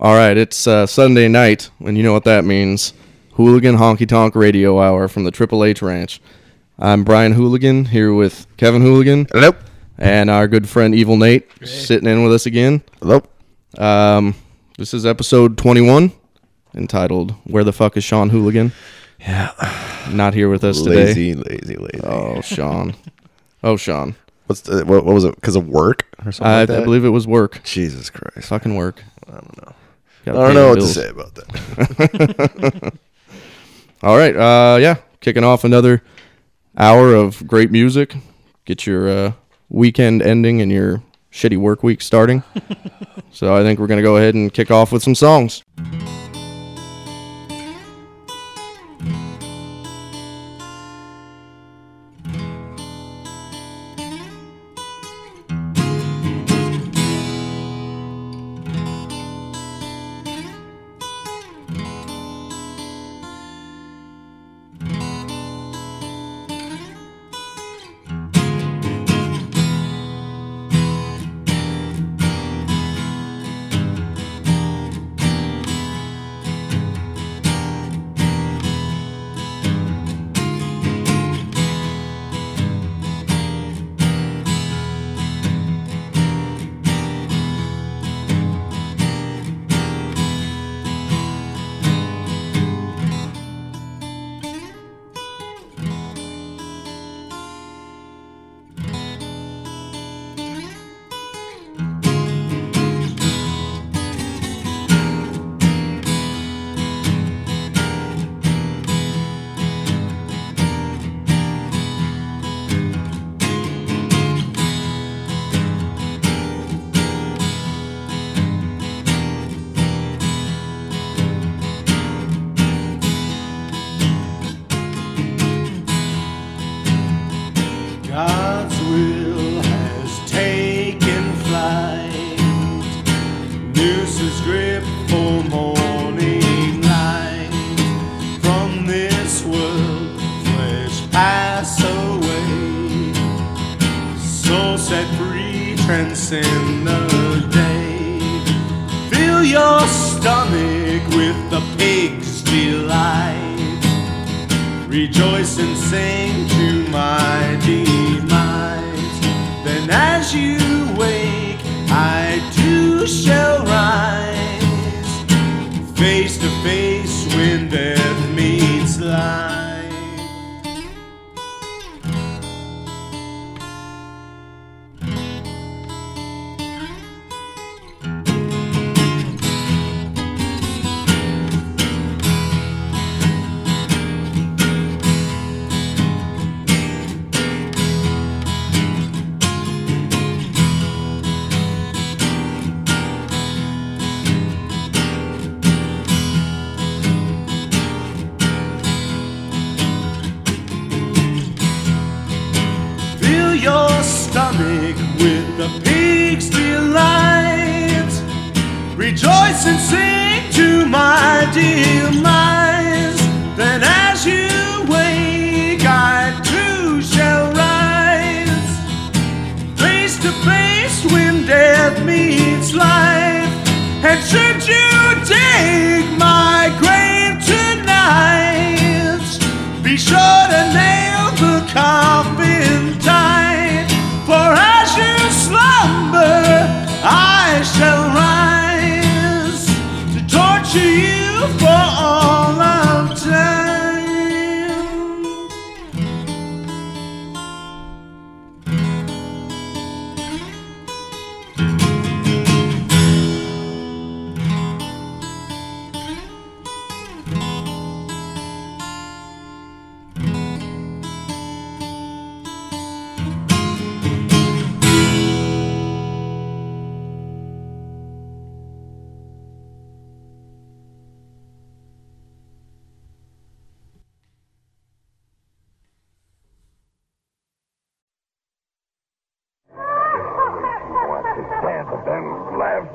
All right, it's Sunday night, and you know what that means. Hooligan Honky Tonk Radio Hour from the Triple H Ranch. I'm Brian Hooligan, here with Kevin Hooligan. Hello. And our good friend Evil Nate, sitting in with us again. Hello. This is episode 21, entitled, Where the Fuck is Sean Hooligan? Yeah. Not here with us today. Lazy. Oh, Sean. What's the, what was it? Because of work or something like that? I believe it was work. Jesus Christ. Fucking work. I don't know. I don't know what to say about that. All right. Kicking off another hour of great music. Get your weekend ending and your shitty work week starting. So I think we're going to go ahead and kick off with some songs.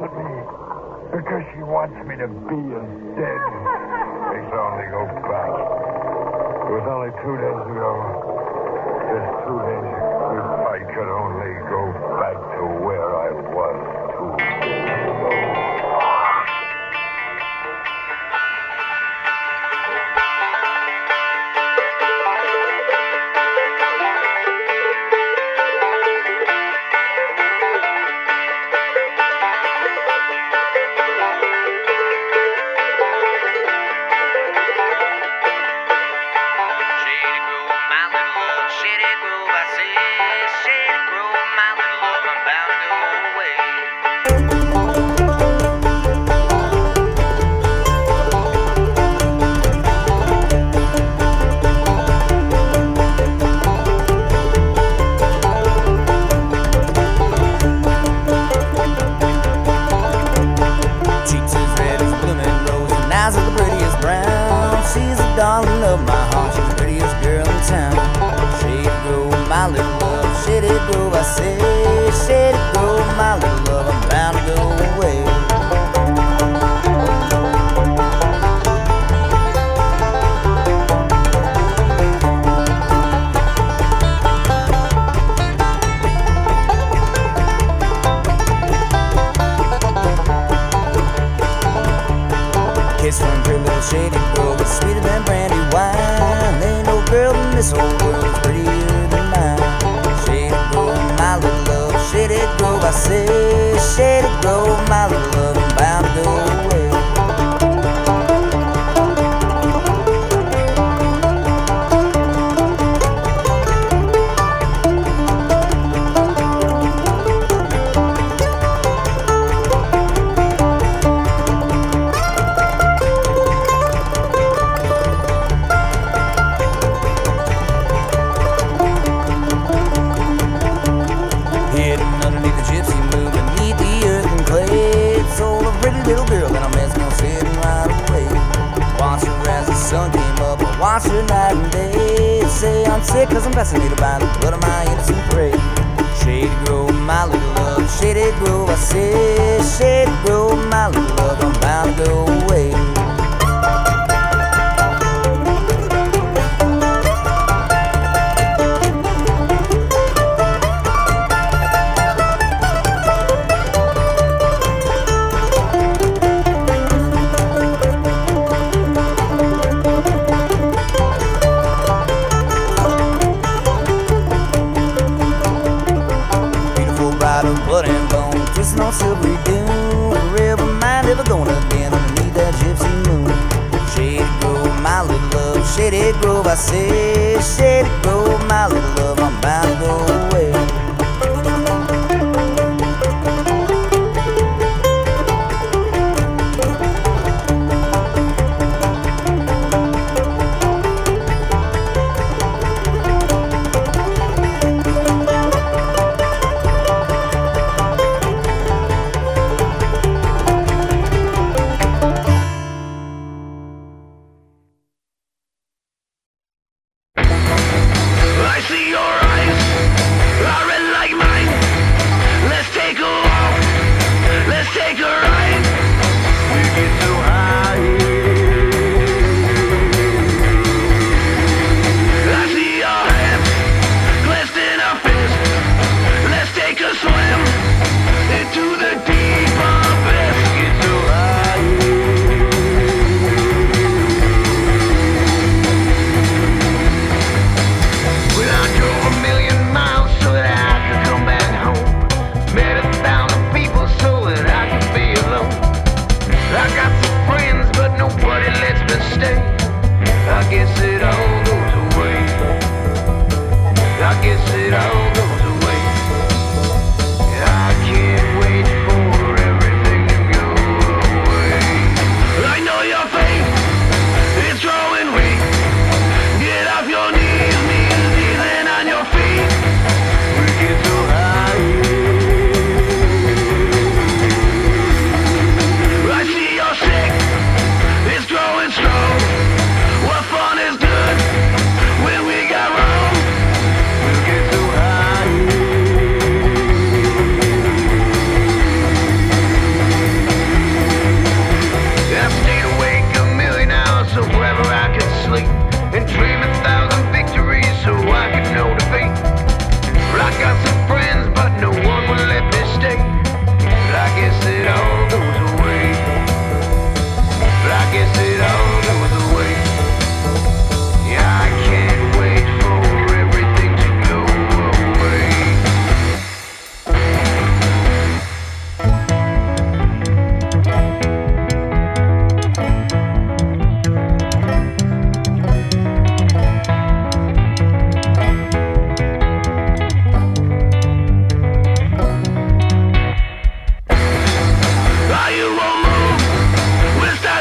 to me because she wants me to be as dead. It's only go back. It was only 2 days ago. Just 2 days ago. If I could only go back to where I was 2 days ago. See you.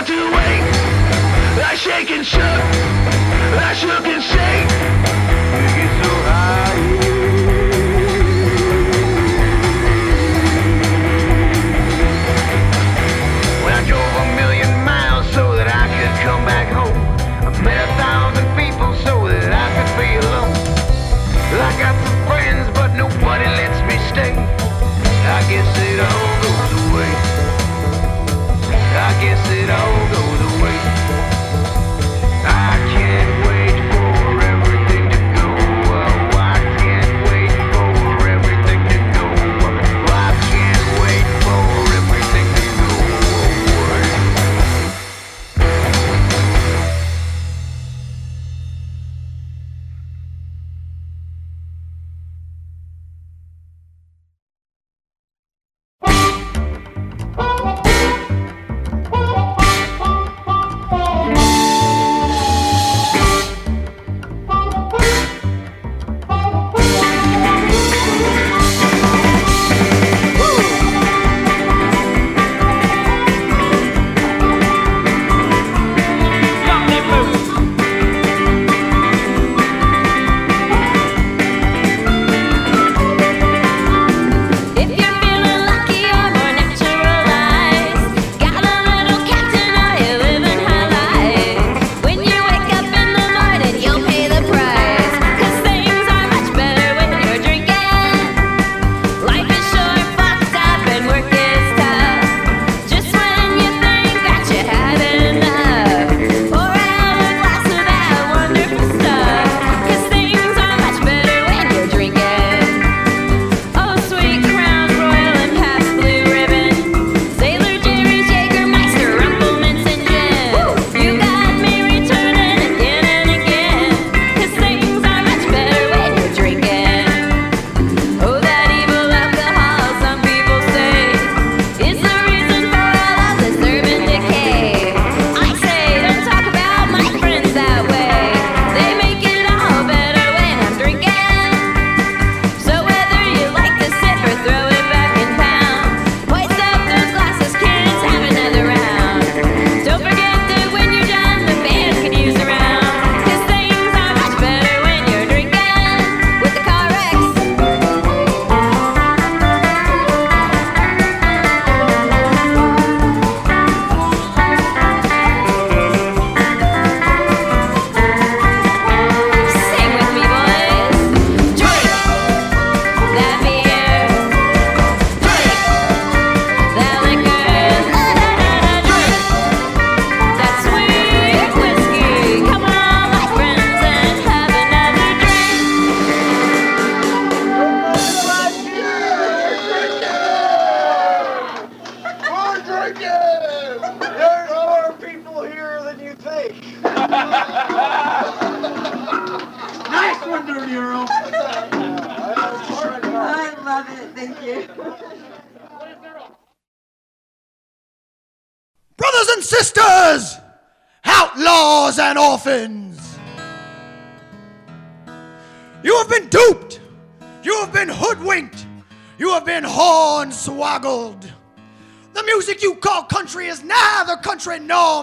to wait. I shake and shook, I shook and shake. You get so high. When I drove 1,000,000 miles so that I could come back home, I met 1,000 people so that I could be alone. I got some friends but nobody lets me stay. I guess it all goes away. I guess it all goes away. I can't wait for everything to go. Oh, I can't wait for everything to go. Oh, I can't wait for everything to go away.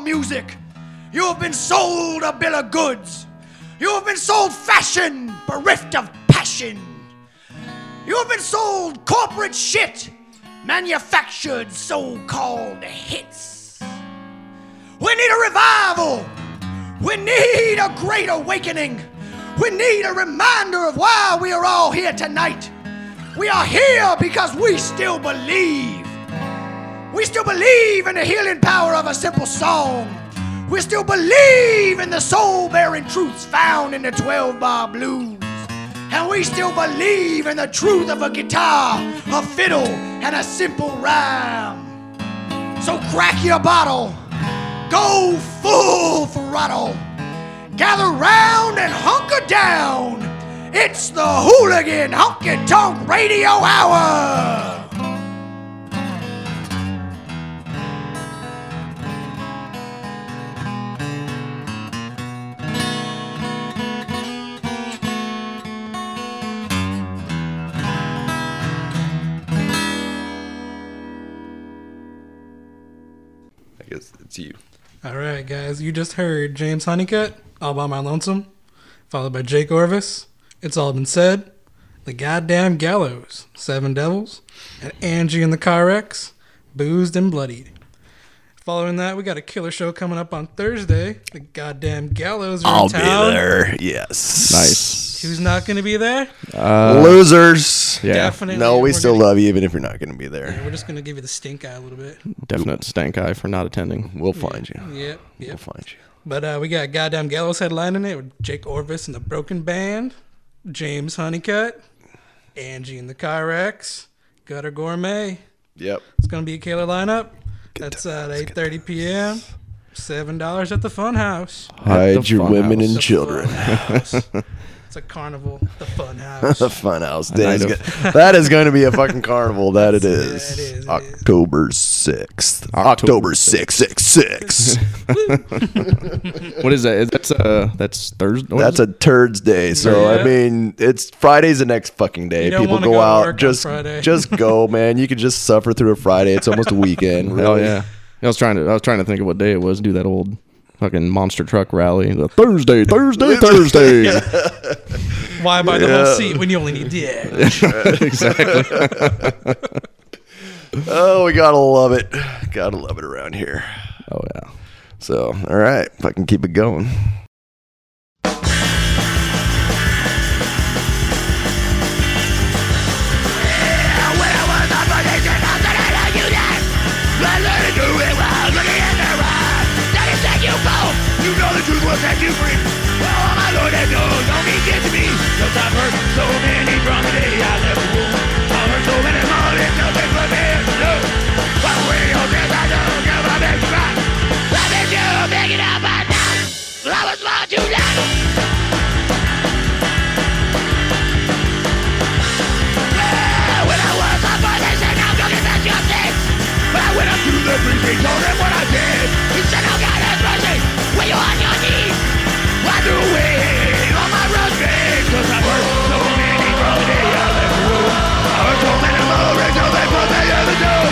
Music. You have been sold a bill of goods. You have been sold fashion bereft of passion. You have been sold corporate shit, manufactured so-called hits. We need a revival. We need a great awakening. We need a reminder of why we are all here tonight. We are here because we still believe. We still believe in the healing power of a simple song. We still believe in the soul-bearing truths found in the 12-bar blues. And we still believe in the truth of a guitar, a fiddle, and a simple rhyme. So crack your bottle, go full throttle, gather round and hunker down. It's the Hooligan Honky Tonk Radio Hour. All right, guys. You just heard James Honeycutt, All By My Lonesome, followed by Jake Orvis, It's All Been Said, The Goddamn Gallows, Seven Devils, and Angie and the Car Wrecks, Boozed and Bloodied. Following that, we got a killer show coming up on Thursday. The Goddamn Gallows are in town. I'll be there. Yes. Nice. Who's not going to be there? Losers. Yeah. Definitely. No, we still love you, even if you're not going to be there. Yeah, we're just going to give you the stink eye a little bit. Definite stink eye for not attending. We'll find you. Yep. We'll find you. But we got Goddamn Gallows headlining it with Jake Orvis and the Broken Band, James Honeycutt, Angie and the Kyrex, Gutter Gourmet. Yep. It's going to be a killer lineup. That's at 8:30 p.m. $7 at the Funhouse. Hide your women and children. It's a carnival. The Funhouse. The Funhouse. That is going to be a fucking carnival. That it is. Yeah, it is. October 6th. October 666. What is that? That's Thursday. That's a Thursday. So I mean, it's Friday's the next fucking day. People go out. Just go, man. You can just suffer through a Friday. It's almost a weekend. Really. Oh yeah. I was trying to think of what day it was. Do that old fucking monster truck rally. The Thursday. Yeah. Why buy the whole seat when you only need the edge? Exactly. Oh, we gotta love it. Gotta love it around here. Oh yeah. So, all right, fucking keep it going. Truth will set you free. Well, oh my Lord, that knows only gets me. Cause I've heard so many from the day I left the womb. I've heard so many more than nothing but me. No, but we all says I don't know my best friend. I bet you pick it up by now. I was far too late. Well, when I was up for this and I'm talking about your sins. But I went up to the priest, told him what I did. He said, oh God, that's mercy. When you're on your knees, why do we on my road face? Cause I've heard so many from the other room. I've heard so many more until from the other door.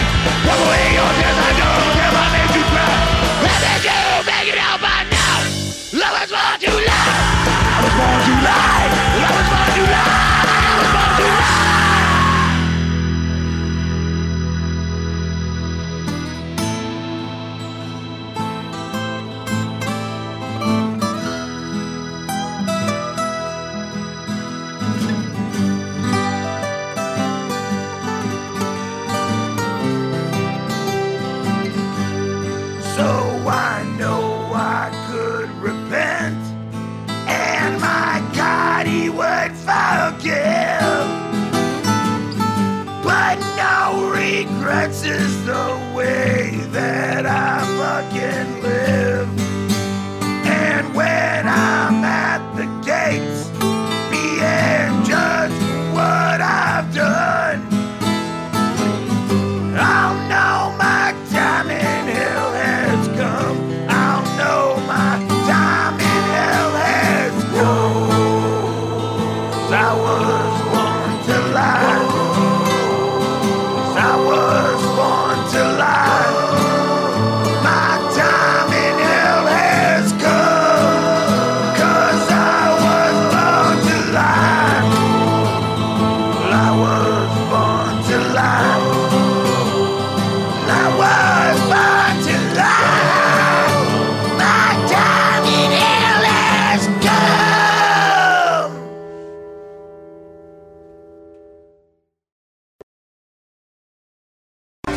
What way on this I don't care what makes you cry. Where did you make it out by now? I was born too late. I was born too late. I was born too late. I was born too late. This is the way that I fucking live. And when I'm at the gates, being judged for what I've done, I'll know my time in hell has come. I'll know my time in hell has come. 'Cause I was born to lie.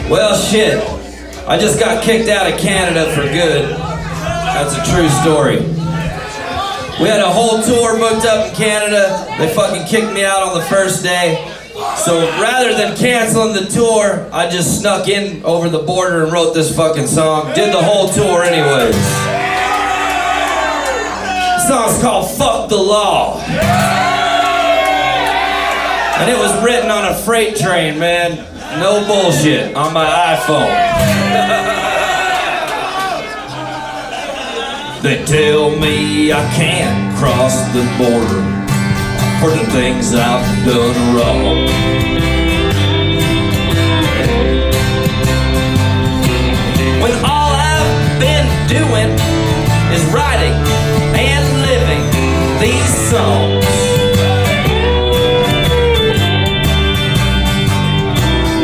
Well, shit, I just got kicked out of Canada for good. That's a true story. We had a whole tour booked up in Canada. They fucking kicked me out on the first day. So rather than canceling the tour, I just snuck in over the border and wrote this fucking song. Did the whole tour anyways. The song's called Fuck the Law. And it was written on a freight train, man. No bullshit on my iPhone. They tell me I can't cross the border for the things I've done wrong. When all I've been doing these songs.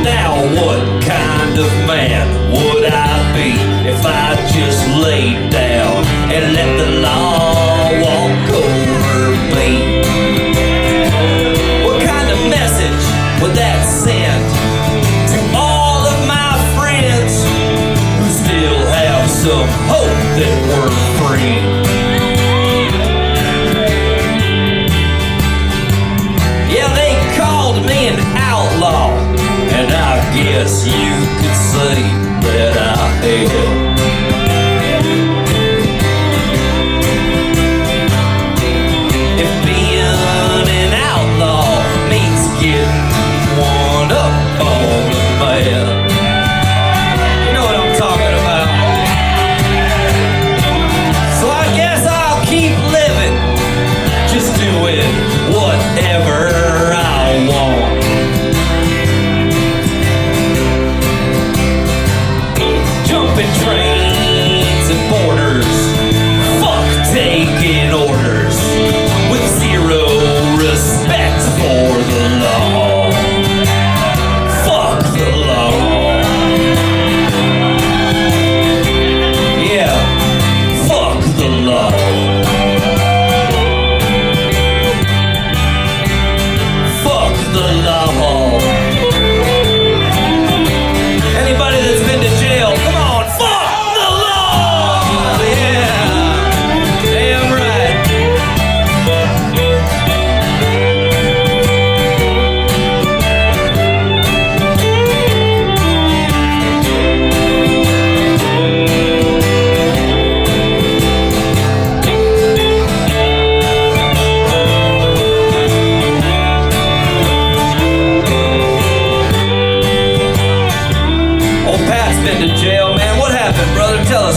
Now what kind of man would I be if I just laid down and let the law walk over me? What kind of message would that send to all of my friends who still have some hope that we're free? Yes, you could say that I am. If being an outlaw means getting one up on a man, you know what I'm talking about. So I guess I'll keep living, just doing whatever I want. Trains and borders, fuck taking orders, with zero respect for the law. Fuck the law. Yeah, fuck the law. Fuck the law. Anybody that's been to jail, come on.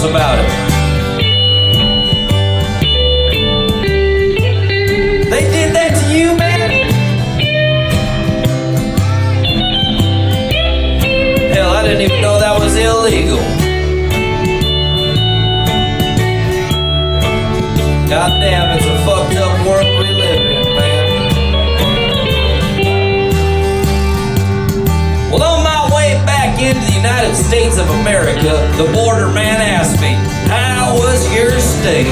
About it. They did that to you, man? Hell, I didn't even know that was illegal. Goddamn, it's a fucked up world we live in, man. Well, on my way back into the United States of America, the border man asked me, how was your state?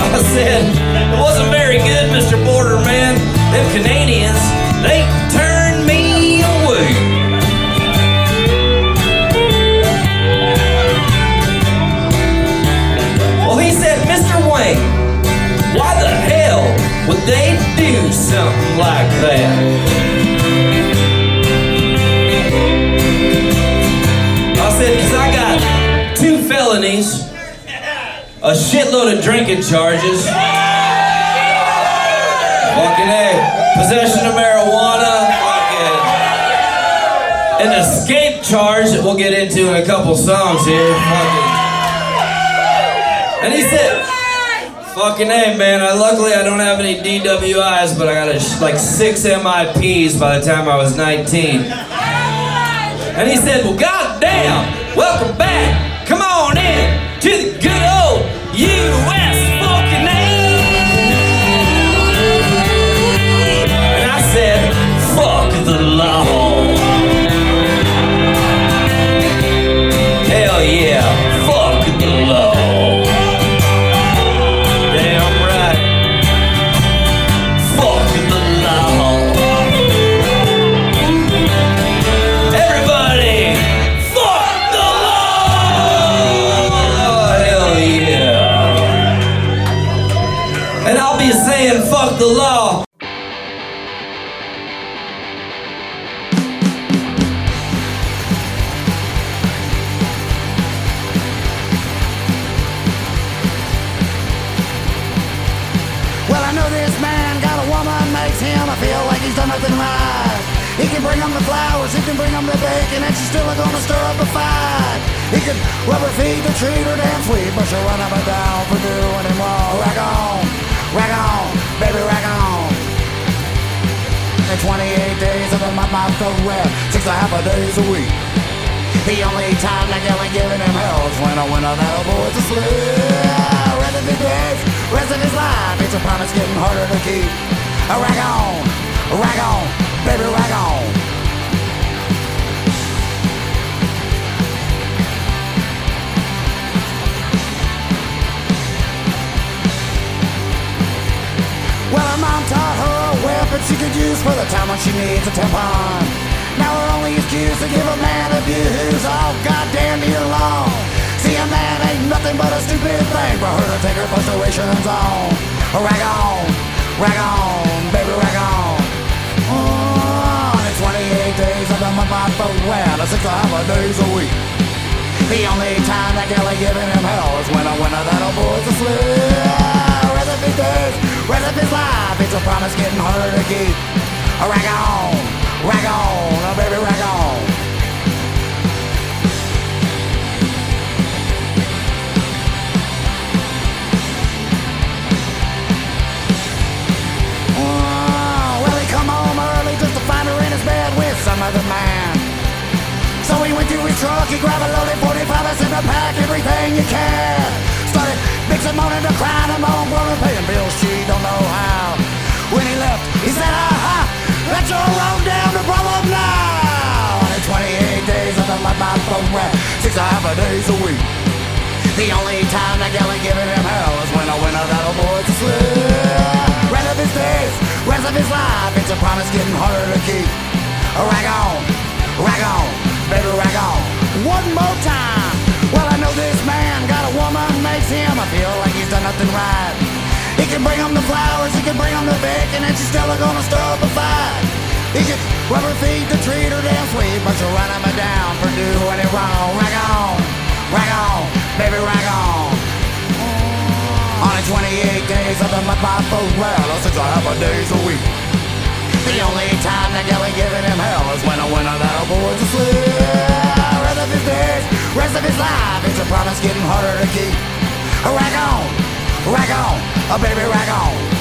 I said, it wasn't very good, Mr. Borderman. Them Canadians, they turned me away. Well, he said, Mr. Wayne, why the hell would they do something like that? Because I got 2 felonies, a shitload of drinking charges, fucking A, possession of marijuana, fucking an escape charge that we'll get into in a couple songs here, fucking. And he said, fucking A, man, luckily I don't have any DWIs, but I got like 6 MIPs by the time I was 19. And he said, well, God damn, welcome back, come on in to the good old U.S. fucking A. And I said, fuck the law. Hell yeah, fuck the law. Damn right, fuck the law. Everybody, saying fuck the law. Well, I know this man got a woman, makes him feel like he's done nothing right. He can bring him the flowers, he can bring him the bacon, and she's still gonna stir up a fight. He can rubber feed the treat her damn sweet, but she'll run up and down for doing him wrong. Rack on. Rack on, baby, rack on. And 28 days of the month, I'm correct. 6.5 days a week. The only time I can give it him hell is when I win on the hellboy to slip. Rest of his days, rest of his life, it's a promise getting harder to keep. Rag on, baby, rag on. Well, her mom taught her a whip that she could use for the time when she needs a tampon. Now her only excuse to give a man abuse all goddamn year long. See, a man ain't nothing but a stupid thing for her to take her frustrations on. Rag on, rag on, baby, rag on. Oh, only 28 days of the month I forward, or 6 holidays a week. The only time that Kelly giving him hell is when I went out that old boy's asleep. Rest of his life, it's a promise getting harder to keep. Rag on, oh baby, rag on. Oh, well, he come home early just to find her in his bed with some other man. So he went to his truck, he grabbed a loaded 45, and sent her pack everything you can. Mix him on into crying, I'm on growing, paying bills, she don't know how. When he left, he said, aha, that's your own damn problem now. Only 28 days of the month I'm from rap, 6 and a half days a week. The only time that Kelly giving him hell is when I win a little boy to sleep. Rest of his days, rest of his life, it's a promise getting harder to keep. Rag on, baby, rag on. One more time. Well, I know this man got a woman, makes him, I feel like he's done nothing right. He can bring him the flowers, he can bring him the bacon, and she's still gonna stir up a fight. He can rubber feed the treat her damn sweet, but she'll run him down for doing it wrong. Rag on, baby, rag on. Only 28 days of the month by Pharrell, or 6 and a half days a week. The only time that Kelly giving him hell is when a winner that'll boy's asleep. Rest of his days, rest of his life, it's a promise getting harder to keep. Rag on, oh baby, rag on.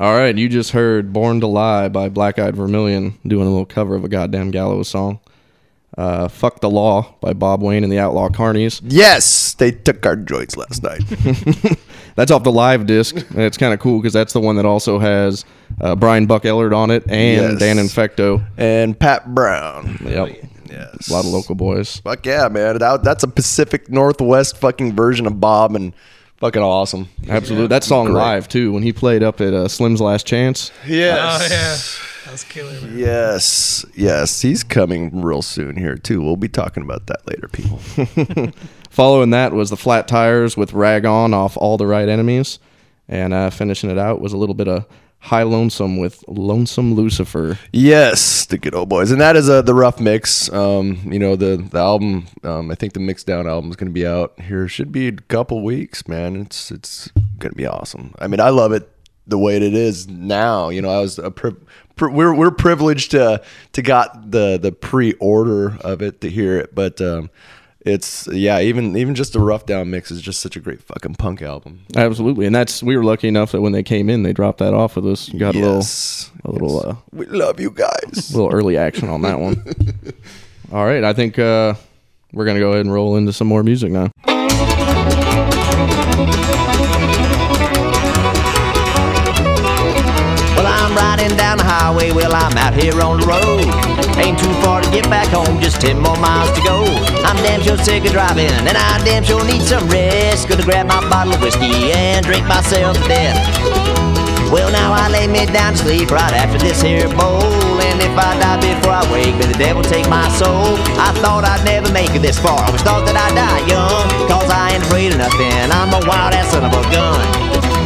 All right, you just heard Born to Lie by Black Eyed Vermillion doing a little cover of a Goddamn Gallows song. Fuck the Law by Bob Wayne and the Outlaw Carnies. Yes, they took our joints last night. That's off the live disc. It's kind of cool because that's the one that also has Brian Buck Ellard on it and Dan Infecto. And Pat Brown. Yep. Yes. A lot of local boys. Fuck yeah, man. That's a Pacific Northwest fucking version of Bob and fucking awesome. Absolutely. Yeah. That song live too when he played up at Slim's Last Chance. Yes. Oh, yeah. That was killer, man. Yes, yes. He's coming real soon here, too. We'll be talking about that later, people. Following that was The Flat Tires with Rag On off All the Right Enemies. And finishing it out was a little bit of High Lonesome with Lonesome Lucifer. Yes, the good old boys. And that is the rough mix. You know, the album, I think the Mixdown album is going to be out here. Should be a couple weeks, man. It's going to be awesome. I mean, I love it the way it is now. You know, I was a we're privileged to got the pre-order of it to hear it, but it's even just the rough down mix is just such a great fucking punk album. Absolutely. And we were lucky enough that when they came in, they dropped that off with us. Got a little we love you guys. A little early action on that one. All right, I think we're gonna go ahead and roll into some more music now. Down the highway, well, I'm out here on the road. Ain't too far to get back home, just 10 more miles to go. I'm damn sure sick of driving, and I damn sure need some rest. Gonna grab my bottle of whiskey and drink myself to death. Well, now I lay me down to sleep right after this here bowl. And if I die before I wake, may the devil take my soul. I thought I'd never make it this far, always thought that I'd die young. Cause I ain't afraid of nothing, I'm a wild ass son of a gun.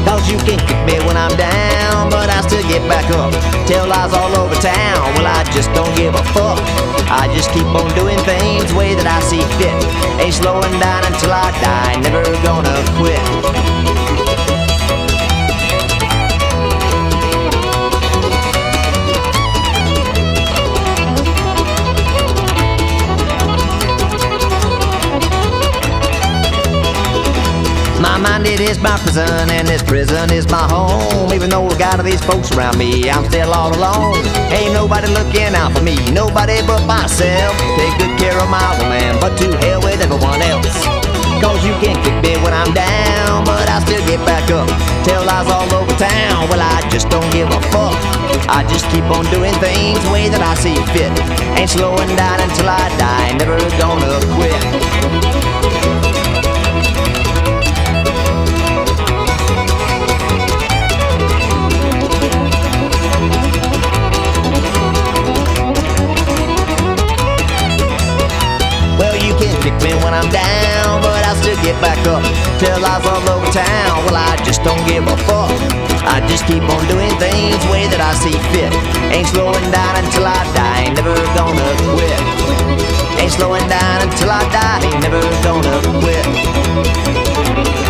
Cause you can kick me when I'm down, but I still get back up. Tell lies all over town, well I just don't give a fuck. I just keep on doing things the way that I see fit. Ain't slowing down until I die, never gonna quit. My mind, it is my prison, and this prison is my home. Even though I got all these folks around me, I'm still all alone. Ain't nobody looking out for me, nobody but myself. Take good care of my woman, but to hell with everyone else. Cause you can't kick me when I'm down, but I still get back up. Tell lies all over town, well I just don't give a fuck. I just keep on doing things the way that I see fit. Ain't slowing down until I die, never gonna quit. When I'm down, but I still get back up. Tell lies all over town, well I just don't give a fuck. I just keep on doing things the way that I see fit. Ain't slowing down until I die, never gonna quit. Ain't slowing down until I die, never gonna quit.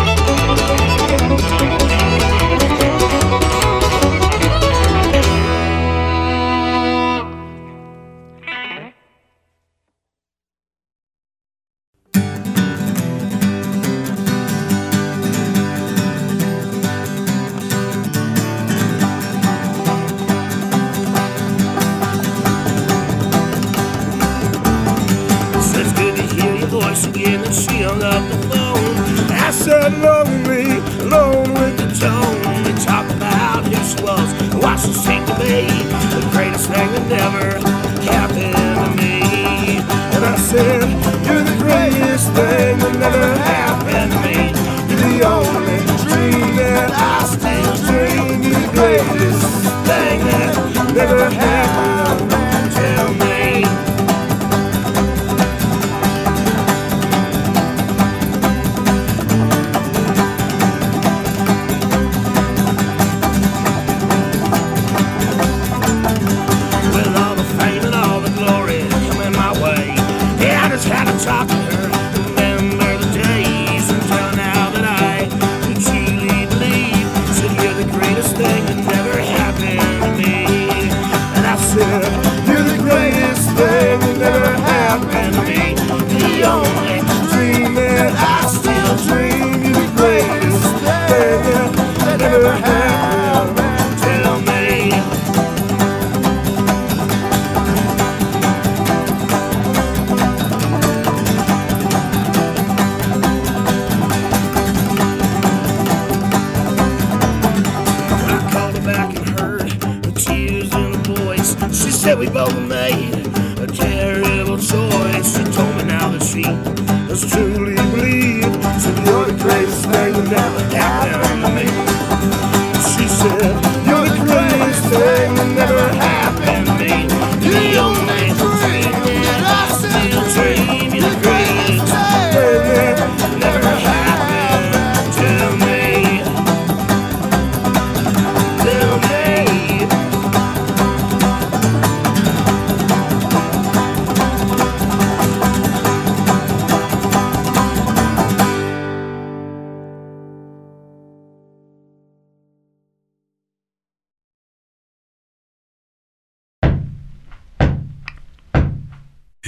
Talking to her, remember the days until now. that we both made a terrible choice. She told me now that she has truly believed said you're the greatest thing that ever happened to me. She said you're the greatest thing that never happened to me. You're the only dream that I still dream. You're the greatest thing that never happened to me.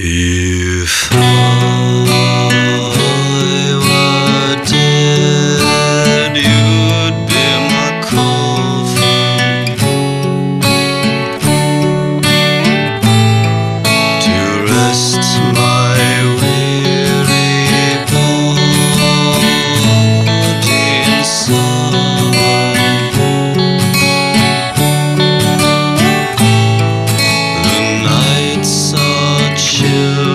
If I were dead, you'd be my coffin to rest my weary body inside. The nights are chill.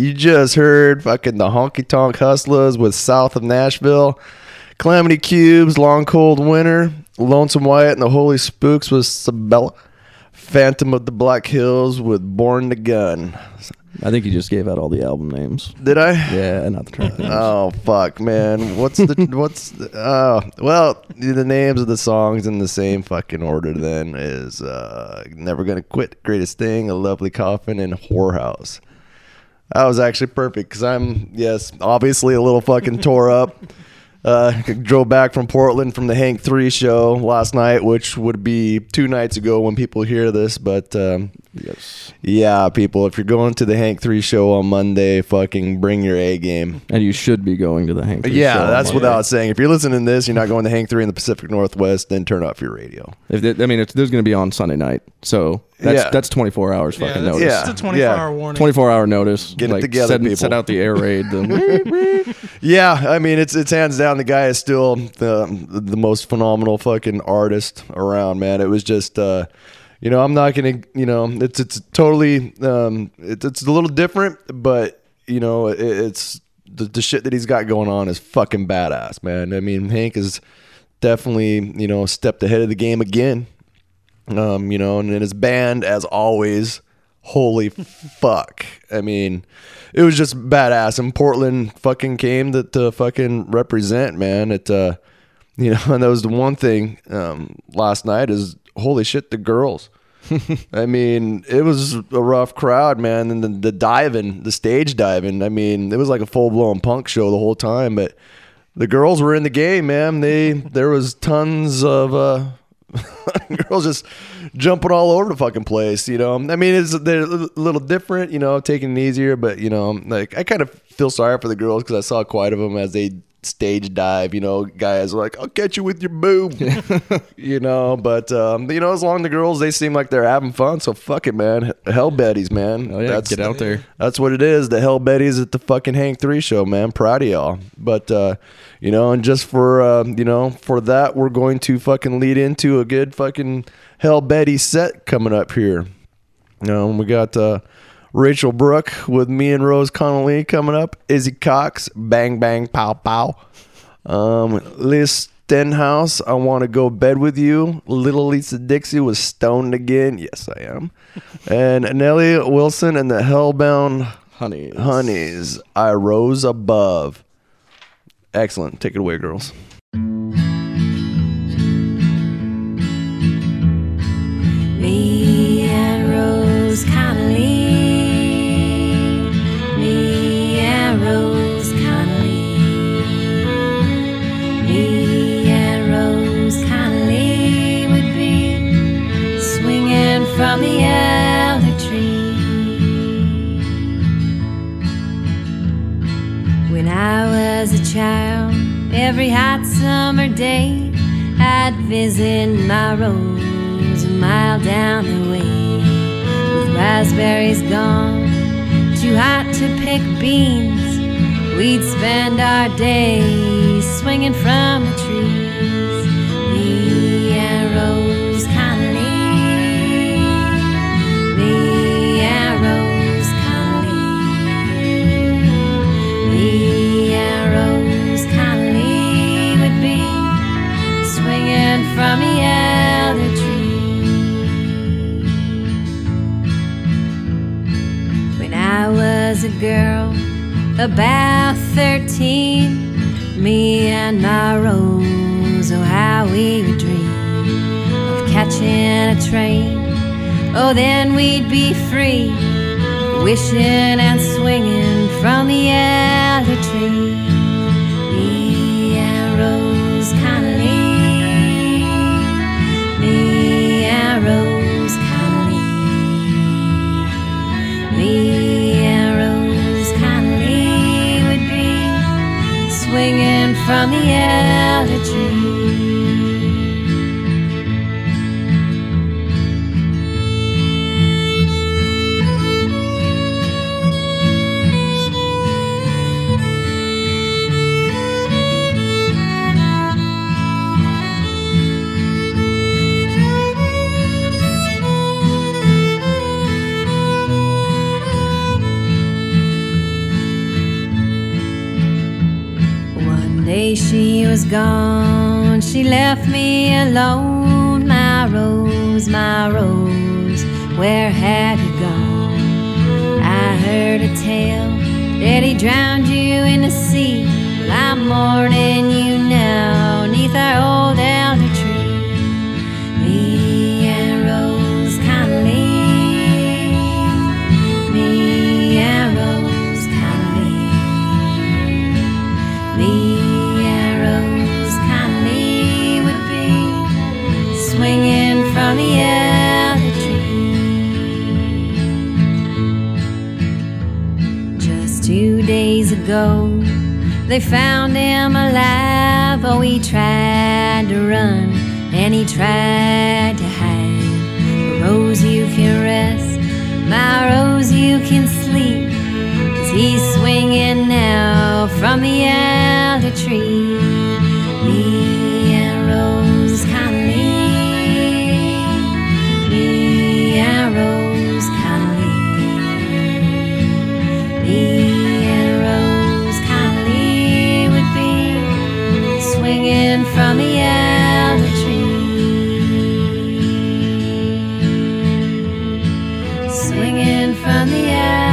You just heard fucking the Honky Tonk Hustlers with South of Nashville. Calamity Cubes, Long Cold Winter. Lonesome Wyatt and the Holy Spooks with Sabella. Phantom of the Black Hills with Born to Gun. I think you just gave out all the album names. Did I? Yeah, not the track names. Oh, fuck, man. Well, the names of the songs in the same fucking order then is Never Gonna Quit, Greatest Thing, A Lovely Coffin, and Whorehouse. That was actually perfect because I'm, yes, obviously a little fucking tore up. Drove back from Portland from the Hank 3 show last night, which would be 2 nights ago when people hear this, but yes. Yeah, people, if you're going to the Hank 3 show on Monday, fucking bring your A game. And you should be going to the Hank 3 show. Yeah, that's without saying. If you're listening to this, you're not going to Hank 3 in the Pacific Northwest, then turn off your radio. There's going to be on Sunday night, so that's 24 hours fucking notice. Yeah, it's a 24-hour warning. 24-hour notice. Get it together, people. Set out the air raid. Yeah, I mean, it's hands down. The guy is still the most phenomenal fucking artist around, man. It was just, I'm not going to, it's totally, it's a little different, but, it's the shit that he's got going on is fucking badass, man. I mean, Hank is definitely, stepped ahead of the game again, and his band, as always, holy fuck. I mean, it was just badass, and Portland fucking came to fucking represent, man. It and that was the one thing last night is holy shit, the girls. I mean, it was a rough crowd, man, and the stage diving, I mean, it was like a full-blown punk show the whole time, but the girls were in the game, man. There was tons of girls just jumping all over the fucking place, I mean, they're a little different, taking it easier, but, like, I kind of feel sorry for the girls because I saw quite of them as they stage dive, guys were like, I'll catch you with your boob, but, as long as the girls, they seem like they're having fun, so fuck it, man. Hell Betties, man. Oh, yeah, get out there. That's what it is, the Hell Betties at the fucking Hank 3 show, man. Proud of y'all, but, and just for, for that, we're going to fucking lead into a good fucking Hell Betty set coming up here. We got Rachel Brooke with Me and Rose Connolly coming up. Izzy Cox, Bang Bang Pow Pow. Liz Stenhouse, I Want to Go Bed With You. Little Lisa Dixie was Stoned Again. Yes, I am. And Nellie Wilson and the Hellbound Honeys. I Rose Above. Excellent. Take it away, girls. Me and Rose Connolly. Me and Rose Connolly. Me and Rose Connolly would be swinging from the elder tree. When I was a child, every hot summer day, I'd visit my Rose a mile down the way. With raspberries gone, too hot to pick beans, we'd spend our days swinging from the trees. Me and Rose Connolly. Me and Rose Connolly. Me and Rose from the elder tree. When I was a girl, about 13, me and my Rose, oh how we would dream of catching a train. Oh, then we'd be free, wishing and swinging from the elder tree. Me and Rose Connolly. Rose Connolly. Me and Rose Connolly would be swinging from the elder day she was gone, she left me alone. My Rose, my Rose, where have you gone? I heard a tale that he drowned you in the sea. Well, I'm mourning you now 'neath our old elder tree. Me and Rose Connolly, me and Rose Connolly, me and Rose Connolly would be swinging from the air. Days ago, they found him alive. Oh, he tried to run and he tried to hide. But Rose, you can rest, my Rose, you can sleep, 'cause he's swinging now from the elder tree. Me and Rose Connolly, me and Rose Connolly, me. From the elder tree, swinging from the elder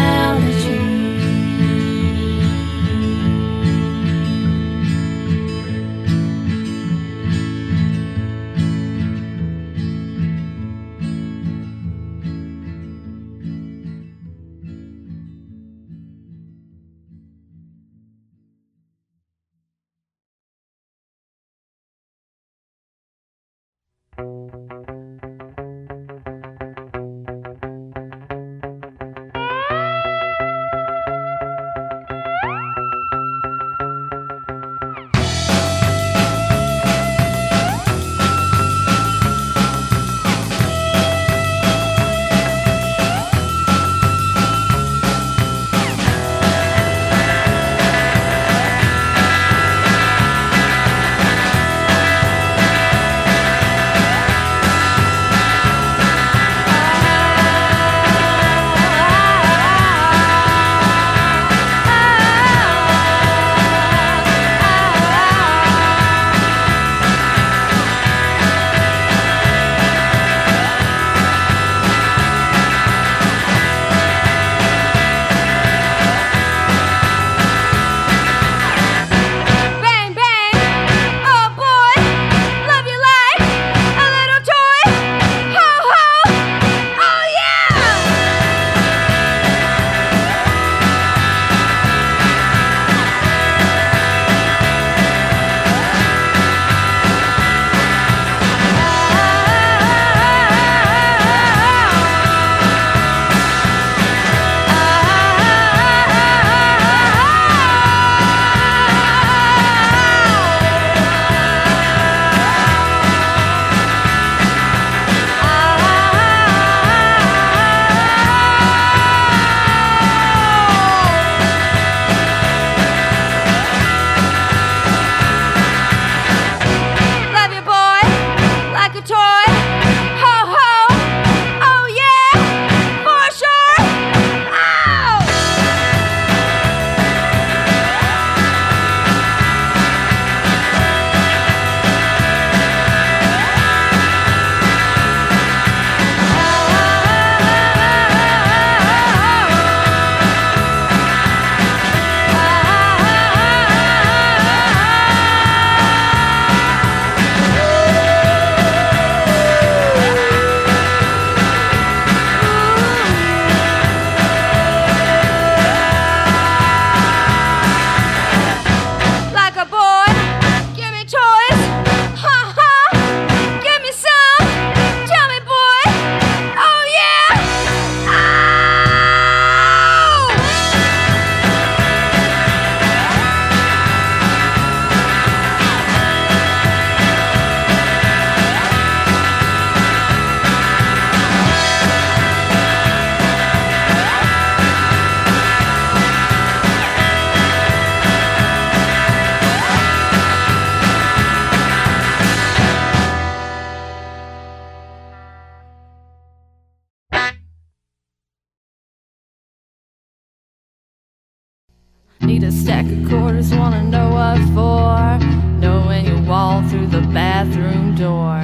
Need a stack of quarters, wanna know what for. Know when you walk through the bathroom door.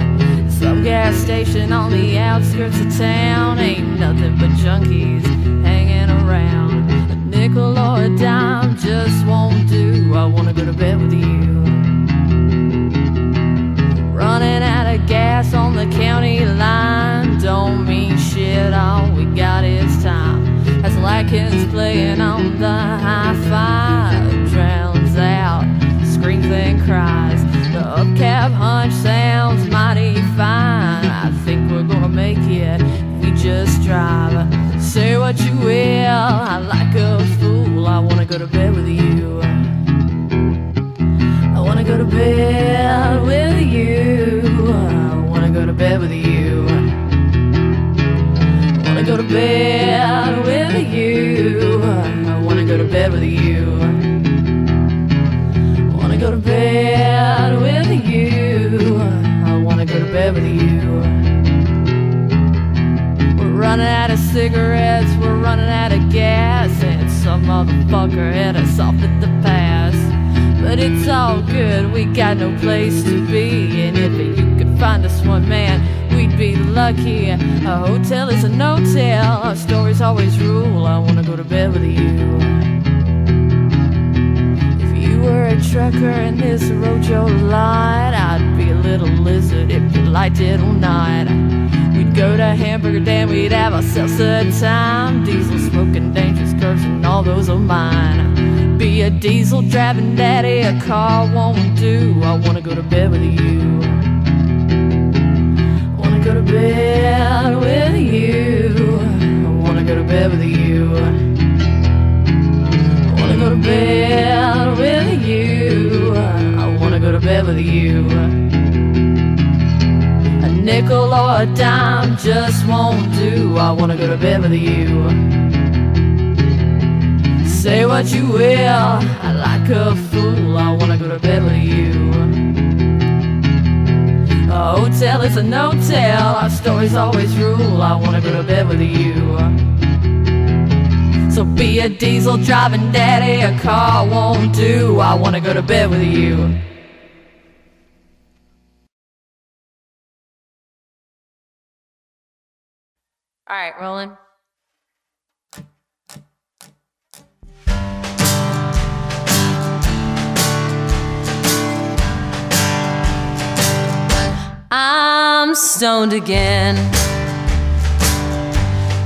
Some gas station on the outskirts of town. Ain't nothing but junkies hanging around. A nickel or a dime just won't do. I wanna go to bed with you. Running out of gas on the county line don't mean shit, all we got is time. As Lycan's playing on the hi-fi drowns out screams and cries. The upcap hunch sounds mighty fine. I think we're gonna make it if we just drive. Say what you will, I like a fool. I wanna go to bed with you. I wanna go to bed with you. I wanna go to bed with you. I wanna go to bed with you. I wanna go to bed with you. I wanna go to bed with you. I wanna go to bed with you. We're running out of cigarettes, we're running out of gas, and some motherfucker hit us off at the pass. But it's all good, we got no place to be. And if you could find us one, man, we'd be lucky. A hotel is a no-tell, our stories always rule. I wanna go to bed with you. If you were a trucker in this rojo light, I'd be a little lizard if you liked it all night. We'd go to Hamburger Dam, we'd have ourselves a time. Diesel smoking, dangerous cursing, all those of mine. Be a diesel driving daddy, a car won't do. I wanna go to bed with you. I wanna go to bed with you. I wanna go to bed with you. I wanna go to bed with you. I wanna go to bed with you. A nickel or a dime just won't do. I wanna go to bed with you. Say what you will, I like a fool. I wanna go to bed with you. A hotel is a no-tell, our stories always rule. I wanna go to bed with you. So be a diesel driving daddy, a car won't do. I wanna go to bed with you. All right, rolling. I'm stoned again,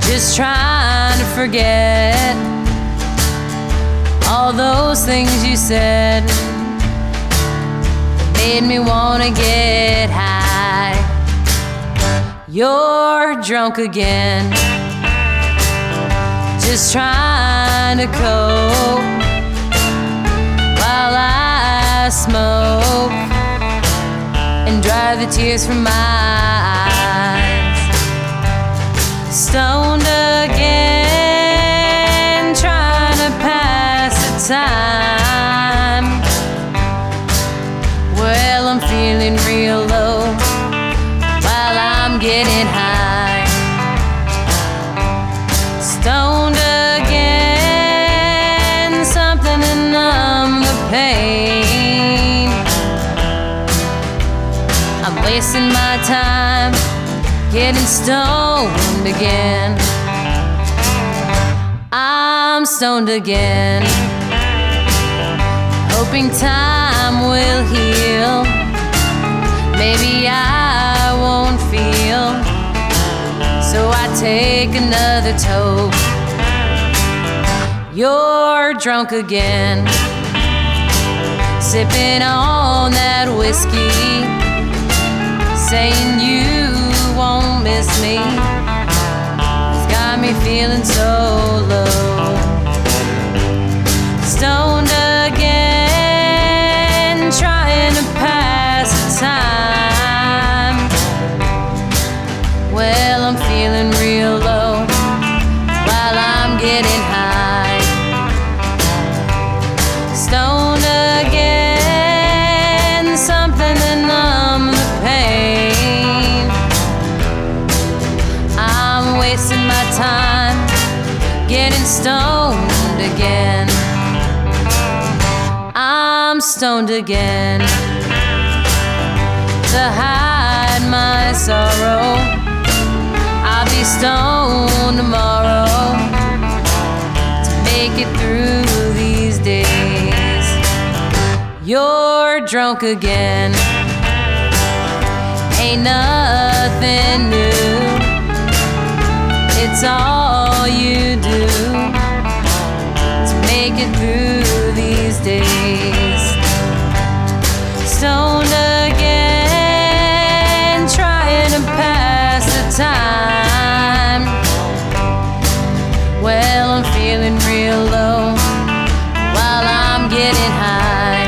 just trying to forget all those things you said that made me wanna get high. You're drunk again, just trying to cope while I smoke and dry the tears from my eyes. Stoned again, trying to pass the time. Well, I'm feeling real low while I'm getting high. Stoned again, something to numb the pain. Wasting my time, getting stoned again. I'm stoned again, hoping time will heal. Maybe I won't feel, so I take another toke. You're drunk again, sipping on that whiskey, saying you won't miss me. It's got me feeling so low. Stoned again, trying to pass the time. Well, I'm feeling real low while I'm getting high. Stoned again, something to numb the pain. Wasting my time, getting stoned again. I'm stoned again to hide my sorrow. I'll be stoned tomorrow to make it through these days. You're drunk again, ain't nothing new. It's all you do to make it through these days. Stoned again, trying to pass the time. Well, I'm feeling real low while I'm getting high.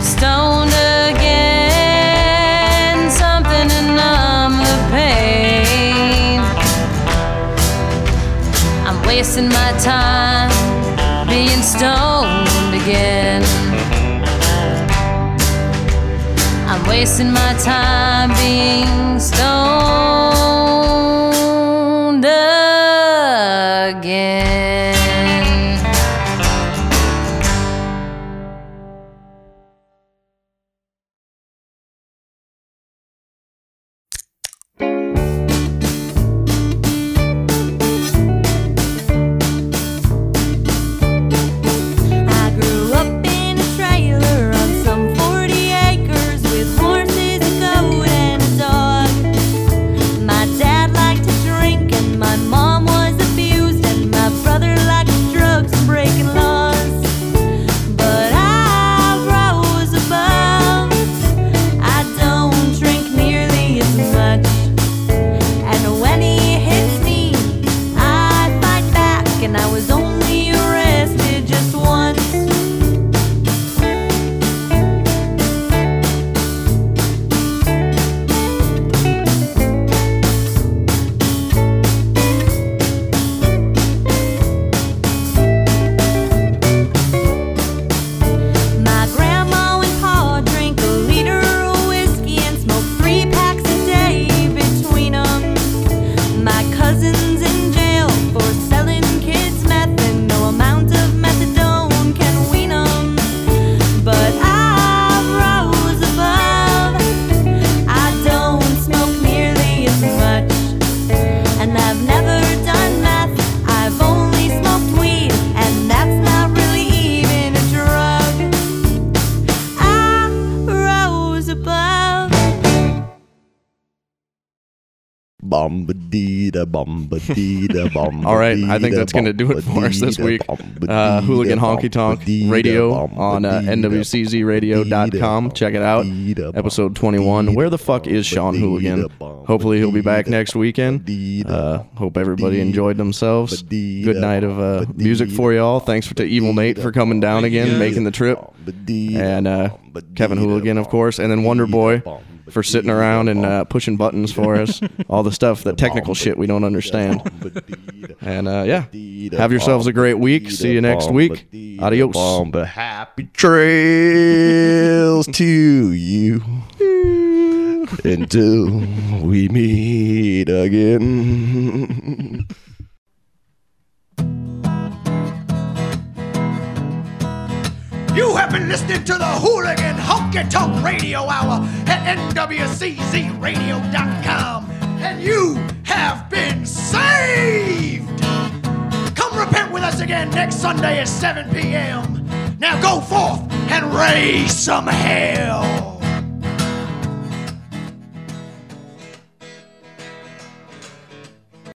Stoned again, something to numb the pain. Wasting my time being stoned again. I'm wasting my time being stoned again. All right, I think that's going to do it for us this week. Hooligan Honky Tonk Radio on NWCZradio.com. Check it out. Episode 21, Where the Fuck is Sean Hooligan? Hopefully he'll be back next weekend. Hope everybody enjoyed themselves. Good night of music for y'all. Thanks to Evil Nate for coming down again, making the trip. And Kevin Hooligan, of course. And then Wonder Boy for sitting around and pushing buttons for us. All the stuff, the technical shit we don't understand. And yeah, have yourselves a great week. See you next week. Adios. Happy trails to you. Until we meet again. You have been listening to the Hooligan Honky Tonk Radio Hour at NWCZradio.com, and you have been saved! Come repent with us again next Sunday at 7 p.m. Now go forth and raise some hell!